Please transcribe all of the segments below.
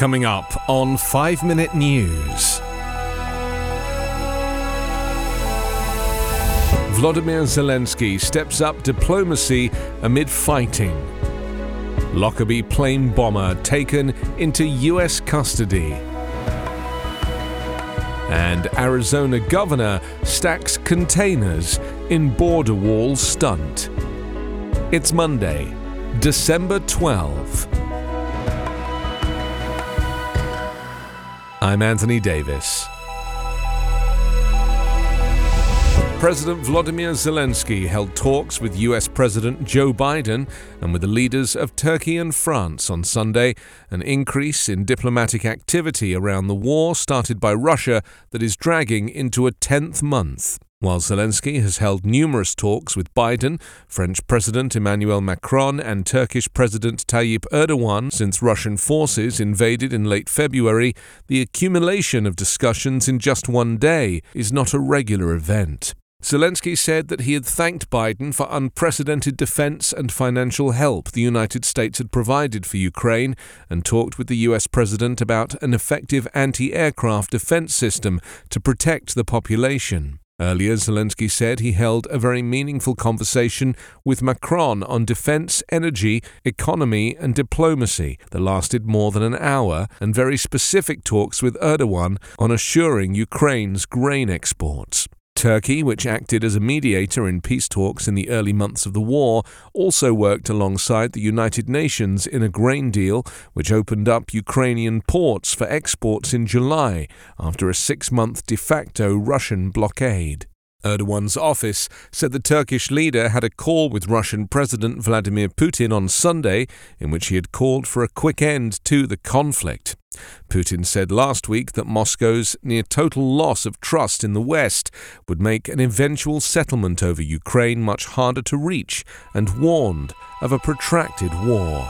coming up on 5-Minute News. Vladimir Zelensky steps up diplomacy amid fighting. Lockerbie plane bomber taken into U.S. custody. And Arizona governor stacks containers in border wall stunt. It's Monday, December 12. I'm Anthony Davis. President Vladimir Zelensky held talks with US President Joe Biden and with the leaders of Turkey and France on Sunday, an increase in diplomatic activity around the war started by Russia that is dragging into a 10th month. While Zelensky has held numerous talks with Biden, French President Emmanuel Macron and Turkish President Tayyip Erdogan since Russian forces invaded in late February, the accumulation of discussions in just one day is not a regular event. Zelensky said that he had thanked Biden for unprecedented defense and financial help the United States had provided for Ukraine and talked with the US president about an effective anti-aircraft defense system to protect the population. Earlier, Zelensky said he held a very meaningful conversation with Macron on defense, energy, economy and diplomacy that lasted more than an hour, and very specific talks with Erdogan on assuring Ukraine's grain exports. Turkey, which acted as a mediator in peace talks in the early months of the war, also worked alongside the United Nations in a grain deal, which opened up Ukrainian ports for exports in July after a 6-month de facto Russian blockade. Erdogan's office said the Turkish leader had a call with Russian President Vladimir Putin on Sunday, in which he had called for a quick end to the conflict. Putin said last week that Moscow's near total loss of trust in the West would make an eventual settlement over Ukraine much harder to reach, and warned of a protracted war.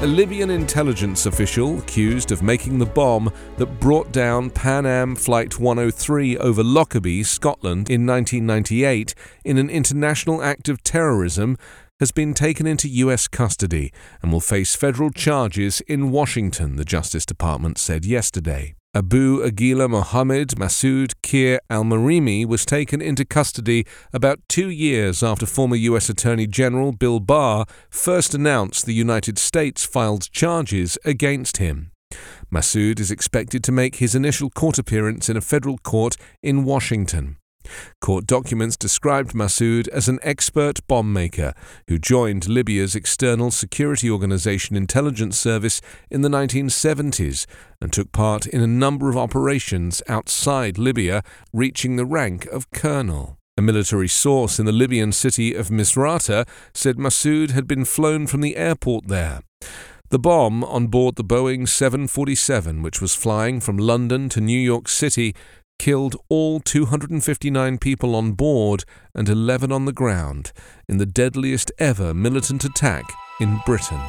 A Libyan intelligence official accused of making the bomb that brought down Pan Am Flight 103 over Lockerbie, Scotland in 1998 in an international act of terrorism has been taken into U.S. custody and will face federal charges in Washington, the Justice Department said yesterday. Abu Agila Mohammad Mas'ud Kheir Al-Marimi was taken into custody about 2 years after former U.S. Attorney General Bill Barr first announced the United States filed charges against him. Massoud is expected to make his initial court appearance in a federal court in Washington. Court documents described Massoud as an expert bomb maker who joined Libya's external security organization intelligence service in the 1970s and took part in a number of operations outside Libya, reaching the rank of colonel. A military source in the Libyan city of Misrata said Massoud had been flown from the airport there. The bomb on board the Boeing 747, which was flying from London to New York City, killed all 259 people on board and 11 on the ground in the deadliest ever militant attack in Britain.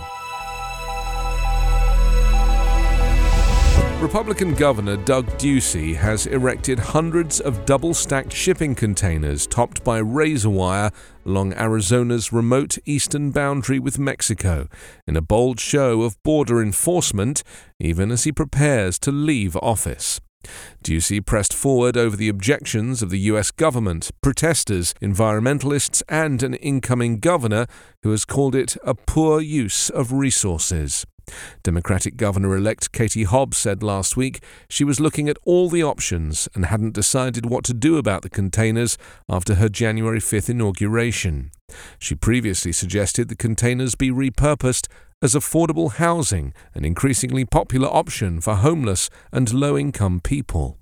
Republican Governor Doug Ducey has erected hundreds of double-stacked shipping containers topped by razor wire along Arizona's remote eastern boundary with Mexico in a bold show of border enforcement, even as he prepares to leave office. Ducey pressed forward over the objections of the U.S. government, protesters, environmentalists and an incoming governor who has called it a poor use of resources. Democratic Governor-elect Katie Hobbs said last week she was looking at all the options and hadn't decided what to do about the containers after her January 5th inauguration. She previously suggested the containers be repurposed as affordable housing, an increasingly popular option for homeless and low-income people.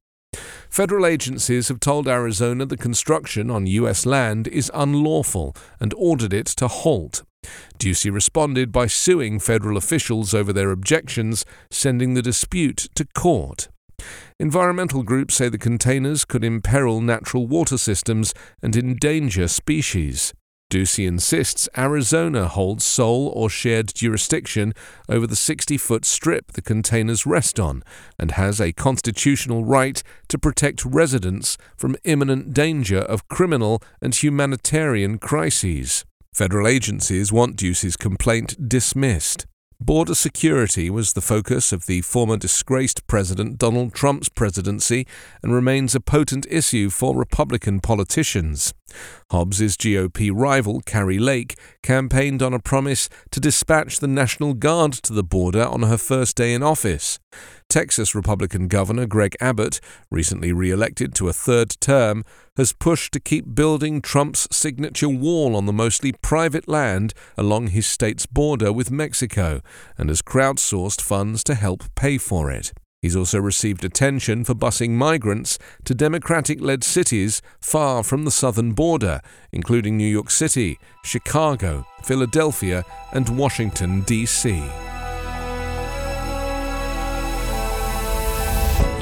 Federal agencies have told Arizona the construction on U.S. land is unlawful and ordered it to halt. Ducey responded by suing federal officials over their objections, sending the dispute to court. Environmental groups say the containers could imperil natural water systems and endanger species. Ducey insists Arizona holds sole or shared jurisdiction over the 60-foot strip the containers rest on and has a constitutional right to protect residents from imminent danger of criminal and humanitarian crises. Federal agencies want Ducey's complaint dismissed. Border security was the focus of the former disgraced President Donald Trump's presidency and remains a potent issue for Republican politicians. Hobbs's GOP rival, Carrie Lake, campaigned on a promise to dispatch the National Guard to the border on her first day in office. Texas Republican Governor Greg Abbott, recently re-elected to a third term, has pushed to keep building Trump's signature wall on the mostly private land along his state's border with Mexico and has crowdsourced funds to help pay for it. He's also received attention for busing migrants to Democratic-led cities far from the southern border, including New York City, Chicago, Philadelphia, and Washington, D.C.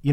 You